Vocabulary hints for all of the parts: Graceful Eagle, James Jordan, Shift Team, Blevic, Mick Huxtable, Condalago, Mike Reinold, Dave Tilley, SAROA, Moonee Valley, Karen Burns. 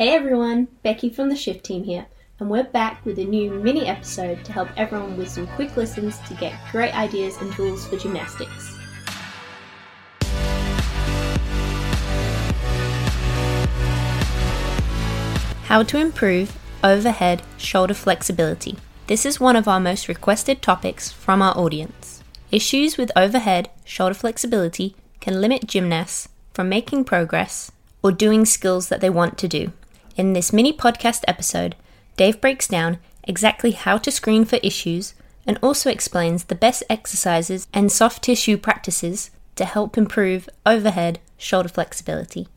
Hey everyone, Becky from the Shift Team here, and we're back with a new mini episode to help everyone with some quick listens to get great ideas and tools for gymnastics. How to improve overhead shoulder flexibility. This is one of our most requested topics from our audience. Issues with overhead shoulder flexibility can limit gymnasts from making progress or doing skills that they want to do. In this mini podcast episode, Dave breaks down exactly how to screen for issues and also explains the best exercises and soft tissue practices to help improve overhead shoulder flexibility.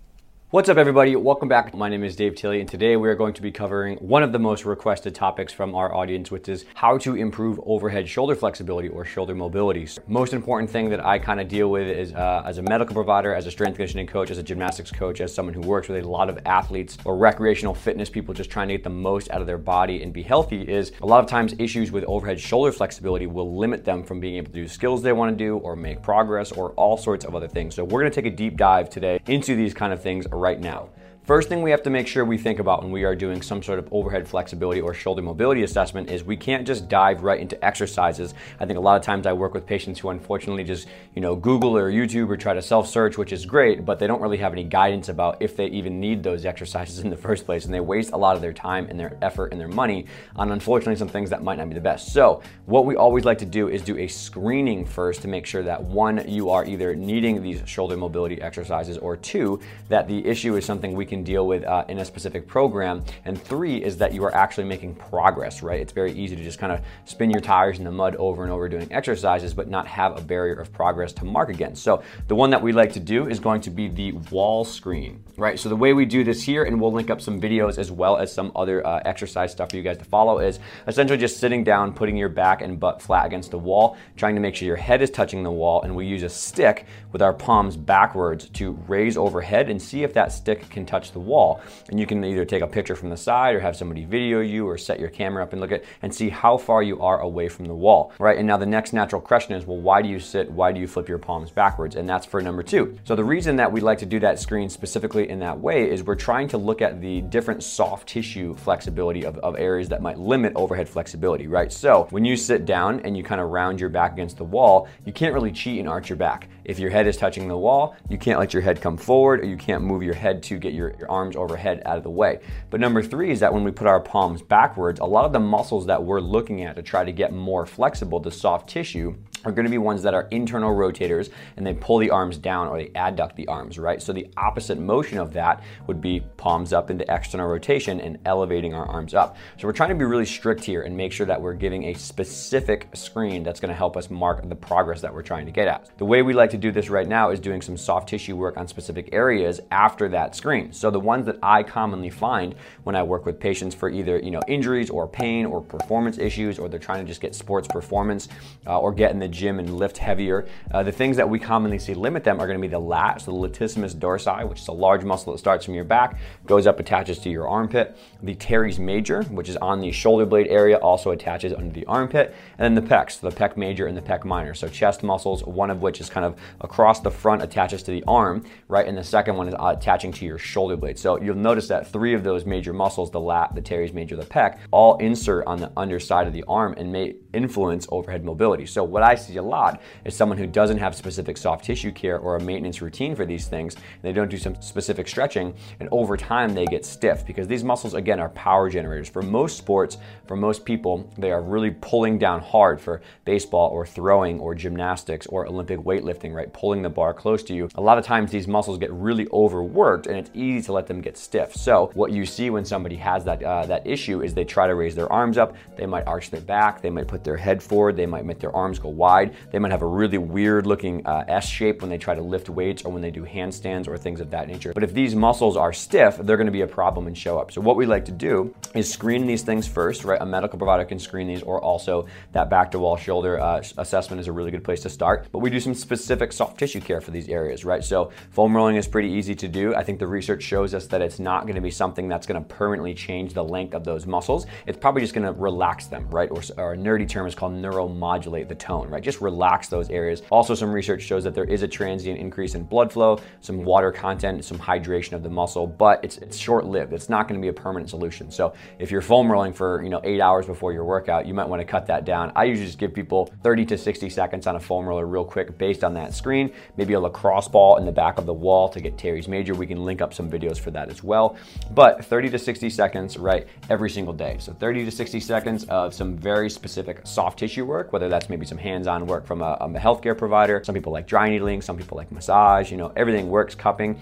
What's up everybody, welcome back. My name is Dave Tilley and today we are going to be covering one of the most requested topics from our audience, which is how to improve overhead shoulder flexibility or shoulder mobility. Most important thing that I kind of deal with is as a medical provider, as a strength conditioning coach, as a gymnastics coach, as someone who works with a lot of athletes or recreational fitness people just trying to get the most out of their body and be healthy, is a lot of times issues with overhead shoulder flexibility will limit them from being able to do skills they want to do or make progress or all sorts of other things. So we're going to take a deep dive today into these kind of things right now. First thing we have to make sure we think about when we are doing some sort of overhead flexibility or shoulder mobility assessment is we can't just dive right into exercises. I think a lot of times I work with patients who unfortunately just, Google or YouTube or try to self-search, which is great, but they don't really have any guidance about if they even need those exercises in the first place. And they waste a lot of their time and their effort and their money on unfortunately some things that might not be the best. So what we always like to do is do a screening first to make sure that one, you are either needing these shoulder mobility exercises, or two, that the issue is something we can deal with in a specific program, and three is that you are actually making progress, right? It's very easy to just kind of spin your tires in the mud over and over doing exercises but not have a barrier of progress to mark against. So the one that we like to do is going to be the wall screen, right? So the way we do this here, and we'll link up some videos as well as some other exercise stuff for you guys to follow, is essentially just sitting down, putting your back and butt flat against the wall, trying to make sure your head is touching the wall, and we use a stick with our palms backwards to raise overhead and see if that stick can touch the wall. And you can either take a picture from the side or have somebody video you or set your camera up and look at and see how far you are away from the wall, right? And now the next natural question is, well, why do you sit? Why do you flip your palms backwards? And that's for number two. So the reason that we like to do that screen specifically in that way is we're trying to look at the different soft tissue flexibility of areas that might limit overhead flexibility, right? So when you sit down and you kind of round your back against the wall, you can't really cheat and arch your back. If your head is touching the wall, you can't let your head come forward, or you can't move your head to get your arms overhead out of the way. But number three is that when we put our palms backwards, a lot of the muscles that we're looking at to try to get more flexible, the soft tissue, are going to be ones that are internal rotators, and they pull the arms down or they adduct the arms, right? So the opposite motion of that would be palms up into external rotation and elevating our arms up. So we're trying to be really strict here and make sure that we're giving a specific screen that's going to help us mark the progress that we're trying to get at. The way we like to do this right now is doing some soft tissue work on specific areas after that screen. So the ones that I commonly find when I work with patients for either injuries or pain or performance issues, or they're trying to just get sports performance or get in the gym and lift heavier. The things that we commonly see limit them are going to be the lat, so the latissimus dorsi, which is a large muscle that starts from your back, goes up, attaches to your armpit. The teres major, which is on the shoulder blade area, also attaches under the armpit. And then the pecs, so the pec major and the pec minor. So chest muscles, one of which is kind of across the front, attaches to the arm, right? And the second one is attaching to your shoulder blade. So you'll notice that three of those major muscles, the lat, the teres major, the pec, all insert on the underside of the arm and may influence overhead mobility. So what I see a lot is someone who doesn't have specific soft tissue care or a maintenance routine for these things, and they don't do some specific stretching, and over time they get stiff, because these muscles, again, are power generators. For most sports, for most people, they are really pulling down hard for baseball or throwing or gymnastics or Olympic weightlifting, right? Pulling the bar close to you. A lot of times these muscles get really overworked and it's easy to let them get stiff. So what you see when somebody has that issue is they try to raise their arms up, they might arch their back, they might put their head forward, they might make their arms go wide, they might have a really weird looking S shape when they try to lift weights or when they do handstands or things of that nature. But if these muscles are stiff, they're going to be a problem and show up. So what we like to do is screen these things first, right? A medical provider can screen these, or also that back to wall shoulder assessment is a really good place to start. But we do some specific soft tissue care for these areas, right? So foam rolling is pretty easy to do. I think the research shows us that it's not going to be something that's going to permanently change the length of those muscles. It's probably just going to relax them, right? Or a nerdy term is called neuromodulate the tone, right? Just relax those areas. Also, some research shows that there is a transient increase in blood flow, some water content, some hydration of the muscle, but it's short-lived. It's not going to be a permanent solution. So if you're foam rolling for 8 hours before your workout, you might want to cut that down. I usually just give people 30 to 60 seconds on a foam roller real quick based on that screen, maybe a lacrosse ball in the back of the wall to get Terry's major. We can link up some videos for that as well. But 30 to 60 seconds, right, every single day. So 30 to 60 seconds of some very specific soft tissue work, whether that's maybe some hands-on work from a healthcare provider. Some people like dry needling, some people like massage, everything works, cupping.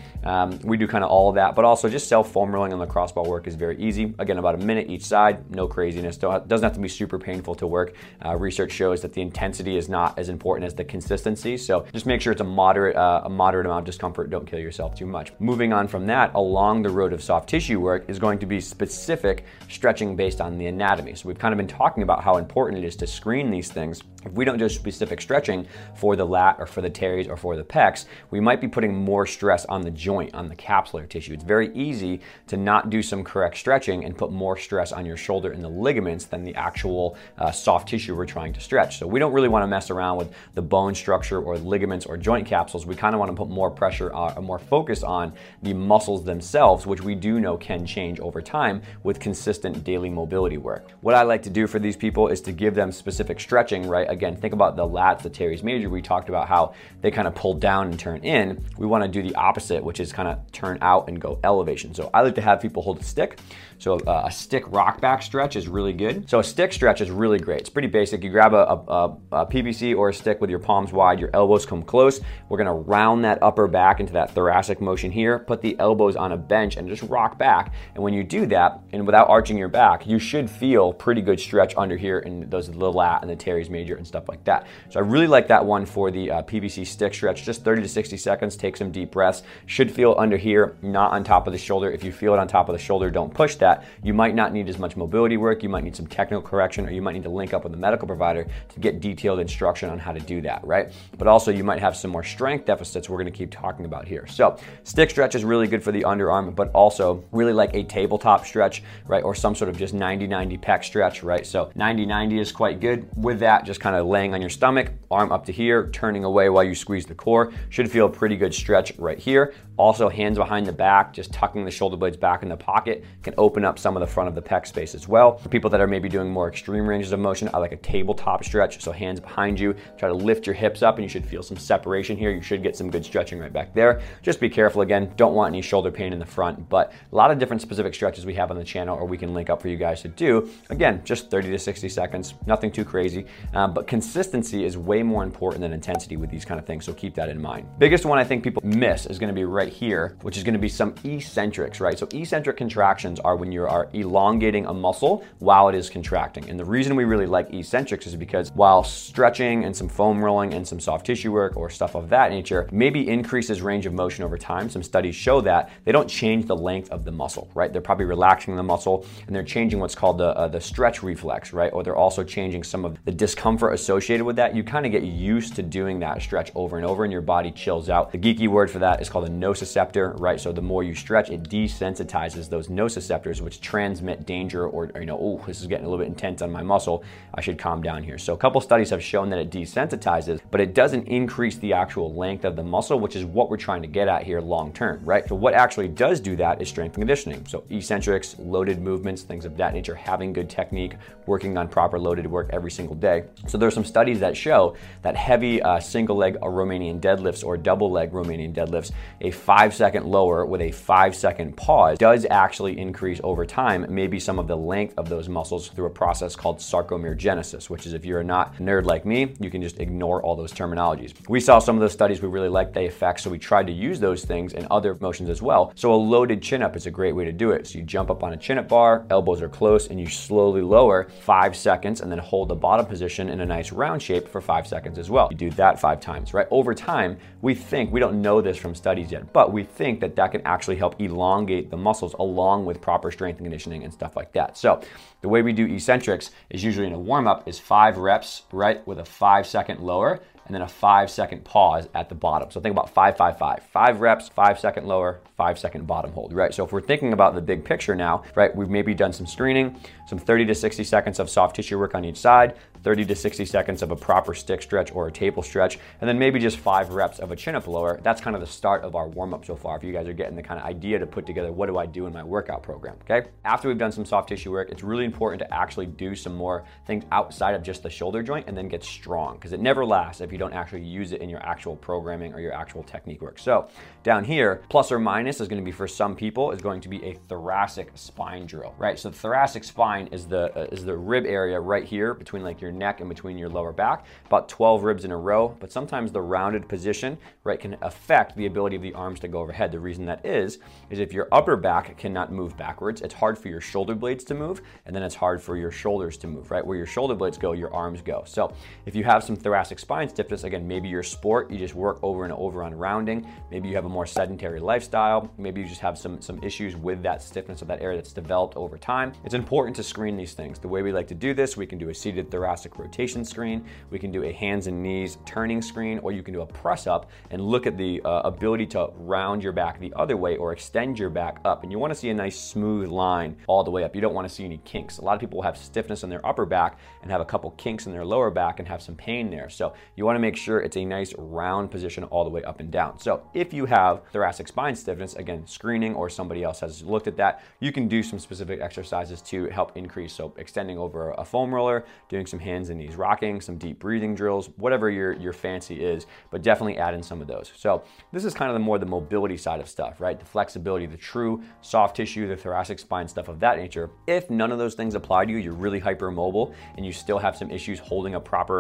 We do kind of all of that, but also just self foam rolling and lacrosse ball work is very easy. Again, about a minute each side, no craziness. Doesn't have to be super painful to work. Research shows that the intensity is not as important as the consistency. So just make sure it's a moderate amount of discomfort. Don't kill yourself too much. Moving on from that, along the road of soft tissue work is going to be specific stretching based on the anatomy. So we've kind of been talking about how important it is to screen these things. If we don't do specific stretching for the lat or for the teres or for the pecs, we might be putting more stress on the joint, on the capsular tissue. It's very easy to not do some correct stretching and put more stress on your shoulder and the ligaments than the actual soft tissue we're trying to stretch. So we don't really want to mess around with the bone structure or ligaments or joint capsules. We kind of want to put more pressure or more focus on the muscles themselves, which we do know can change over time with consistent daily mobility work. What I like to do for these people is to give them specific stretching, right? Again, think about the lats, the teres major. We talked about how they kind of pull down and turn in. We want to do the opposite, which is kind of turn out and go elevation. So I like to have people hold a stick. So a stick rock back stretch is really good. So a stick stretch is really great. It's pretty basic. You grab a PVC or a stick with your palms wide, your elbows come close. We're going to round that upper back into that thoracic motion here, put the elbows on a bench and just rock back. And when you do that, and without arching your back, you should feel pretty good stretch under here in those little lat and the teres major and stuff like that. So I really like that one for the PVC stick stretch, just 30 to 60 seconds, take some deep breaths. Should feel under here, not on top of the shoulder. If you feel it on top of the shoulder, don't push that. You might not need as much mobility work. You might need some technical correction, or you might need to link up with a medical provider to get detailed instruction on how to do that, right? But also you might have some more strength deficits we're gonna keep talking about here. So stick stretch is really good for the underarm, but also really like a tabletop stretch, right? Or some sort of just 90-90 pec stretch, right? So 90-90 is quite good. With that, just kind of laying on your stomach, arm up to here, turning away while you squeeze the core. Should feel a pretty good stretch right here. Also hands behind the back, just tucking the shoulder blades back in the pocket, can open up some of the front of the pec space as well. For people that are maybe doing more extreme ranges of motion, I like a tabletop stretch. So hands behind you, try to lift your hips up and you should feel some separation here. You should get some good stretching right back there. Just be careful again, don't want any shoulder pain in the front, but a lot of different specific stretches we have on the channel or we can link up for you guys to do. Again, just 30 to 60 seconds, nothing too crazy, but consistency is way more important than intensity with these kind of things, so keep that in mind. Biggest one I think people miss is gonna be right here, which is gonna be some eccentrics, right? So eccentric contractions are when you are elongating a muscle while it is contracting. And the reason we really like eccentrics is because while stretching and some foam rolling and some soft tissue work or stuff of that nature maybe increases range of motion over time, some studies show that they don't change the length of the muscle, right? They're probably relaxing the muscle and they're changing what's called the stretch reflex, right? Or they're also changing some of the discomfort associated with that. You kind of get used to doing that stretch over and over and your body chills out. The geeky word for that is called a nociceptor, right? So the more you stretch, it desensitizes those nociceptors, which transmit danger or oh, this is getting a little bit intense on my muscle. I should calm down here. So a couple studies have shown that it desensitizes, but it doesn't increase the actual length of the muscle, which is what we're trying to get at here long-term, right? So what actually does do that is strength and conditioning. So eccentrics, loaded movements, things of that nature, having good technique, working on proper loaded work every single day. So there's some studies that show that heavy single leg Romanian deadlifts or double leg Romanian deadlifts, a 5-second lower with a 5-second pause does actually increase over time, maybe some of the length of those muscles through a process called sarcomeregenesis, which is if you're not a nerd like me, you can just ignore all those terminologies. We saw some of those studies, we really liked the effects, so we tried to use those things in other motions as well. So a loaded chin up is a great way to do it. So you jump up on a chin up bar, elbows are close, and you slowly lower 5 seconds and then hold the bottom position in a nice round shape for 5 seconds as well. You do that 5 times, right? Over time, we think, we don't know this from studies yet, but we think that that can actually help elongate the muscles along with proper strength and conditioning and stuff like that. So the way we do eccentrics is usually in a warm up is 5 reps, right? With a 5-second lower and then a 5-second pause at the bottom. So think about 5-5-5. 5 reps, 5-second lower, 5-second bottom hold, right? So if we're thinking about the big picture now, right, we've maybe done some screening, some 30 to 60 seconds of soft tissue work on each side, 30 to 60 seconds of a proper stick stretch or a table stretch, and then maybe just 5 reps of a chin-up lower. That's kind of the start of our warm-up so far, if you guys are getting the kind of idea to put together, what do I do in my workout program, okay? After we've done some soft tissue work, it's really important to actually do some more things outside of just the shoulder joint and then get strong, because it never lasts if you don't actually use it in your actual programming or your actual technique work. So down here, plus or minus is going to be, for some people, is going to be a thoracic spine drill, right? So the thoracic spine is the rib area right here between like your neck and between your lower back, about 12 ribs in a row, but sometimes the rounded position, right, can affect the ability of the arms to go overhead. The reason that is if your upper back cannot move backwards, it's hard for your shoulder blades to move, and then it's hard for your shoulders to move, right? Where your shoulder blades go, your arms go. So if you have some thoracic spine stiffness, again, maybe your sport, you just work over and over on rounding. Maybe you have a more sedentary lifestyle. Maybe you just have some issues with that stiffness of that area that's developed over time. It's important to screen these things. The way we like to do this, we can do a seated thoracic rotation screen. We can do a hands and knees turning screen, or you can do a press up and look at the ability to round your back the other way or extend your back up. And you want to see a nice smooth line all the way up. You don't want to see any kinks. A lot of people will have stiffness in their upper back and have a couple kinks in their lower back and have some pain there. So you want to make sure it's a nice round position all the way up and down. So if you have thoracic spine stiffness, again, screening or somebody else has looked at that, you can do some specific exercises to help increase. So extending over a foam roller, doing some hands and knees rocking, some deep breathing drills, whatever your fancy is, but definitely add in some of those. So this is kind of the more the mobility side of stuff, right? The flexibility, the true soft tissue, the thoracic spine stuff of that nature. If none of those things apply to you, you're really hypermobile and you still have some issues holding a proper,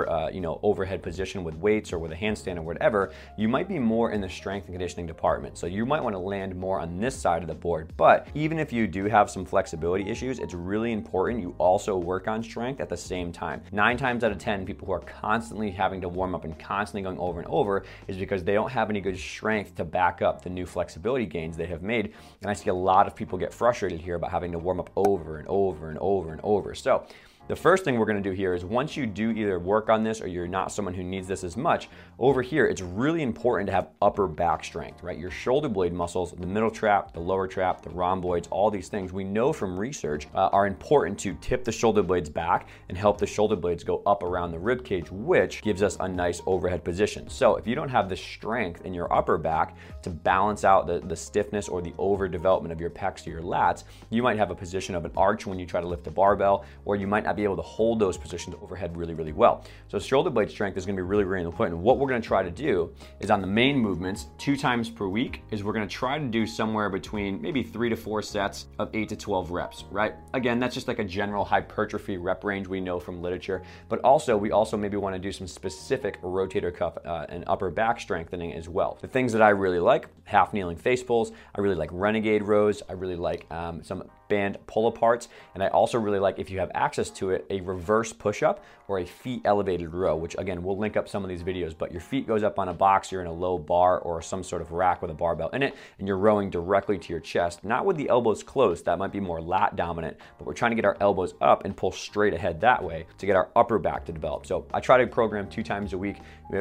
overhead position with weights or with a handstand or whatever, you might be more in the strength and conditioning department. So you might want to land more on this side of the board. But even if you do have some flexibility issues, it's really important you also work on strength at the same time. 9 times out of 10, people who are constantly having to warm up and constantly going over and over is because they don't have any good strength to back up the new flexibility gains they have made. And I see a lot of people get frustrated here about having to warm up over and over and over and over. So the first thing we're going to do here is, once you do either work on this or you're not someone who needs this as much, over here it's really important to have upper back strength, right? Your shoulder blade muscles, the middle trap, the lower trap, the rhomboids, all these things we know from research are important to tip the shoulder blades back and help the shoulder blades go up around the rib cage, which gives us a nice overhead position. So if you don't have the strength in your upper back to balance out the stiffness or the overdevelopment of your pecs or your lats, you might have a position of an arch when you try to lift a barbell, or you might not be able to hold those positions overhead really, really well. So shoulder blade strength is going to be really, really important. What we're going to try to do is, on the main movements 2 times per week, is we're going to try to do somewhere between maybe 3 to 4 sets of 8 to 12 reps, right? Again, that's just like a general hypertrophy rep range we know from literature, but also we also maybe want to do some specific rotator cuff and upper back strengthening as well. The things that I really like: half kneeling face pulls, I really like renegade rows, I really like some band pull aparts, and I also really like, if you have access to it, a reverse push-up or a feet elevated row, which again, we'll link up some of these videos, but your feet goes up on a box, you're in a low bar or some sort of rack with a barbell in it, and you're rowing directly to your chest, not with the elbows closed, that might be more lat dominant, but we're trying to get our elbows up and pull straight ahead that way to get our upper back to develop. So I try to program 2 times a week,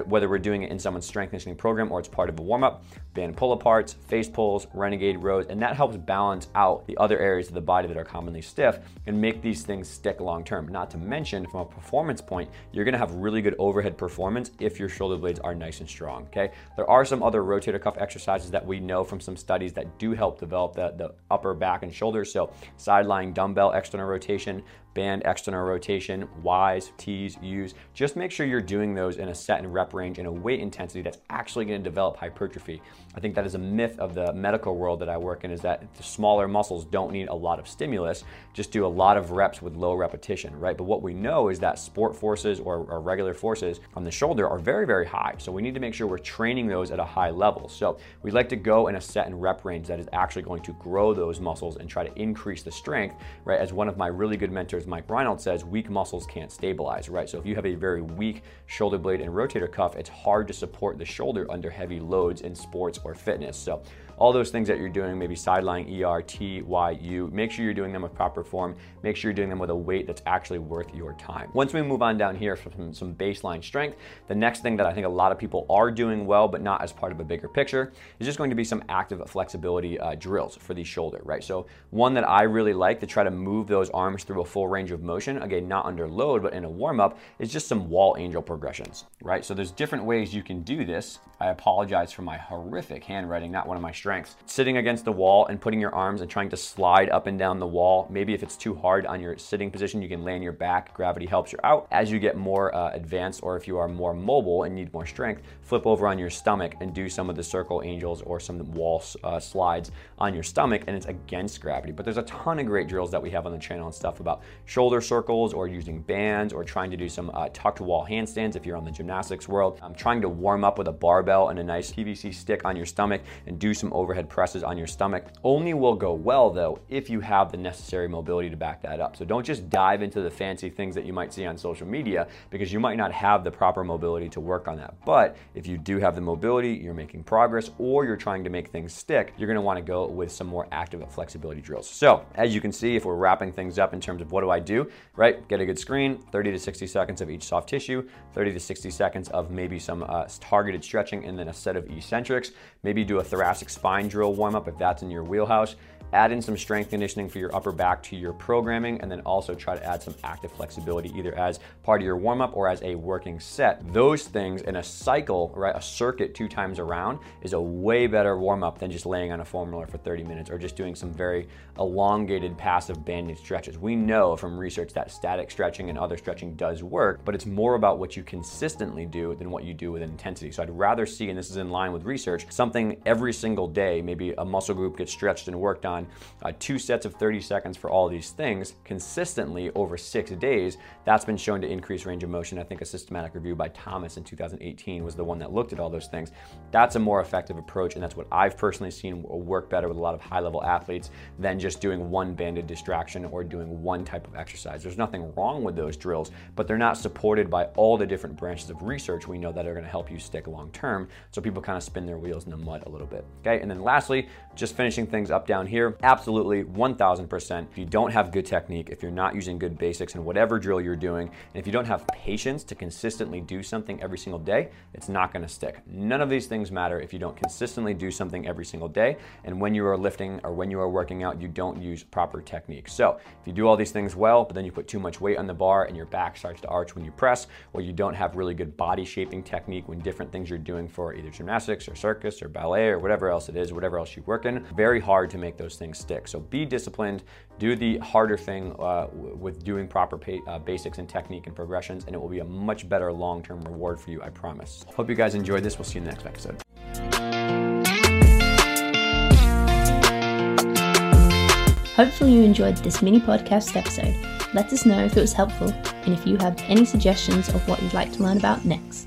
whether we're doing it in someone's strength conditioning program or it's part of a warm-up, band pull aparts, face pulls, renegade rows, and that helps balance out the other areas of the body that are commonly stiff and make these things stick long term. Not to mention, from a performance point, you're gonna have really good overhead performance if your shoulder blades are nice and strong, okay? There are some other rotator cuff exercises that we know from some studies that do help develop the upper back and shoulders. So side lying dumbbell external rotation, band external rotation, Y's, T's, U's. Just make sure you're doing those in a set and rep range and a weight intensity that's actually going to develop hypertrophy. I think that is a myth of the medical world that I work in, is that the smaller muscles don't need a lot of stimulus, just do a lot of reps with low repetition, right? But what we know is that sport forces or regular forces on the shoulder are very, very high. So we need to make sure we're training those at a high level. So we like to go in a set and rep range that is actually going to grow those muscles and try to increase the strength, right? As one of my really good mentors, Mike Reinold, says, weak muscles can't stabilize, right? So if you have a very weak shoulder blade and rotator cuff, it's hard to support the shoulder under heavy loads in sports or fitness. So all those things that you're doing, maybe sideline, ER, T, Y, U, make sure you're doing them with proper form, make sure you're doing them with a weight that's actually worth your time. Once we move on down here from some baseline strength, the next thing that I think a lot of people are doing well, but not as part of a bigger picture, is just going to be some active flexibility drills for the shoulder, right? So one that I really like to try to move those arms through a full range of motion, again, not under load, but in a warm-up, is just some wall angel progressions, right? So there's different ways you can do this. I apologize for my horrific handwriting, not one of my strengths. Sitting against the wall and putting your arms and trying to slide up and down the wall. Maybe if it's too hard on your sitting position, you can lay on your back, gravity helps you out. As you get more advanced, or if you are more mobile and need more strength, flip over on your stomach and do some of the circle angels or some wall slides on your stomach, and it's against gravity. But there's a ton of great drills that we have on the channel and stuff about shoulder circles or using bands or trying to do some tucked wall handstands if you're on the gymnastics world. I'm trying to warm up with a barbell and a nice PVC stick on your stomach and do some overhead presses on your stomach. Only will go well though if you have the necessary mobility to back that up. So don't just dive into the fancy things that you might see on social media, because you might not have the proper mobility to work on that. But if you do have the mobility, you're making progress, or you're trying to make things stick, you're gonna wanna go with some more active flexibility drills. So as you can see, if we're wrapping things up in terms of what do I do, right? Get a good screen, 30 to 60 seconds of each soft tissue, 30 to 60 seconds of maybe some targeted stretching, and then a set of eccentrics. Maybe do a thoracic spine drill warm-up if that's in your wheelhouse. Add in some strength conditioning for your upper back to your programming, and then also try to add some active flexibility either as part of your warm-up or as a working set. Those things in a cycle, right, a circuit 2 times around is a way better warm-up than just laying on a foam roller for 30 minutes or just doing some very elongated passive banded stretches. We know from research that static stretching and other stretching does work, but it's more about what you consistently do than what you do with intensity. So I'd rather see, and this is in line with research, something every single day, maybe a muscle group gets stretched and worked on, 2 sets of 30 seconds for all these things consistently over 6 days. That's been shown to increase range of motion. I think a systematic review by Thomas in 2018 was the one that looked at all those things. That's a more effective approach, and that's what I've personally seen work better with a lot of high-level athletes than just doing one banded distraction or doing one type of exercise. There's nothing wrong with those drills, but they're not supported by all the different branches of research we know that are going to help you stick long-term, so people kind of spin their wheels in the mud a little bit, okay? And then lastly, just finishing things up down here, absolutely 1000%. If you don't have good technique, if you're not using good basics in whatever drill you're doing, and if you don't have patience to consistently do something every single day, it's not going to stick. None of these things matter if you don't consistently do something every single day, and when you are lifting or when you are working out, you don't use proper technique. So if you do all these things well, but then you put too much weight on the bar and your back starts to arch when you press, or you don't have really good body shaping technique when different things you're doing for either gymnastics or circus or ballet or whatever else it is, whatever else you work in, very hard to make those things stick. So be disciplined, do the harder thing with doing proper basics and technique and progressions, and it will be a much better long-term reward for you, I promise. Hope you guys enjoyed this. We'll see you in the next episode. Hopefully you enjoyed this mini podcast episode. Let us know if it was helpful and if you have any suggestions of what you'd like to learn about next.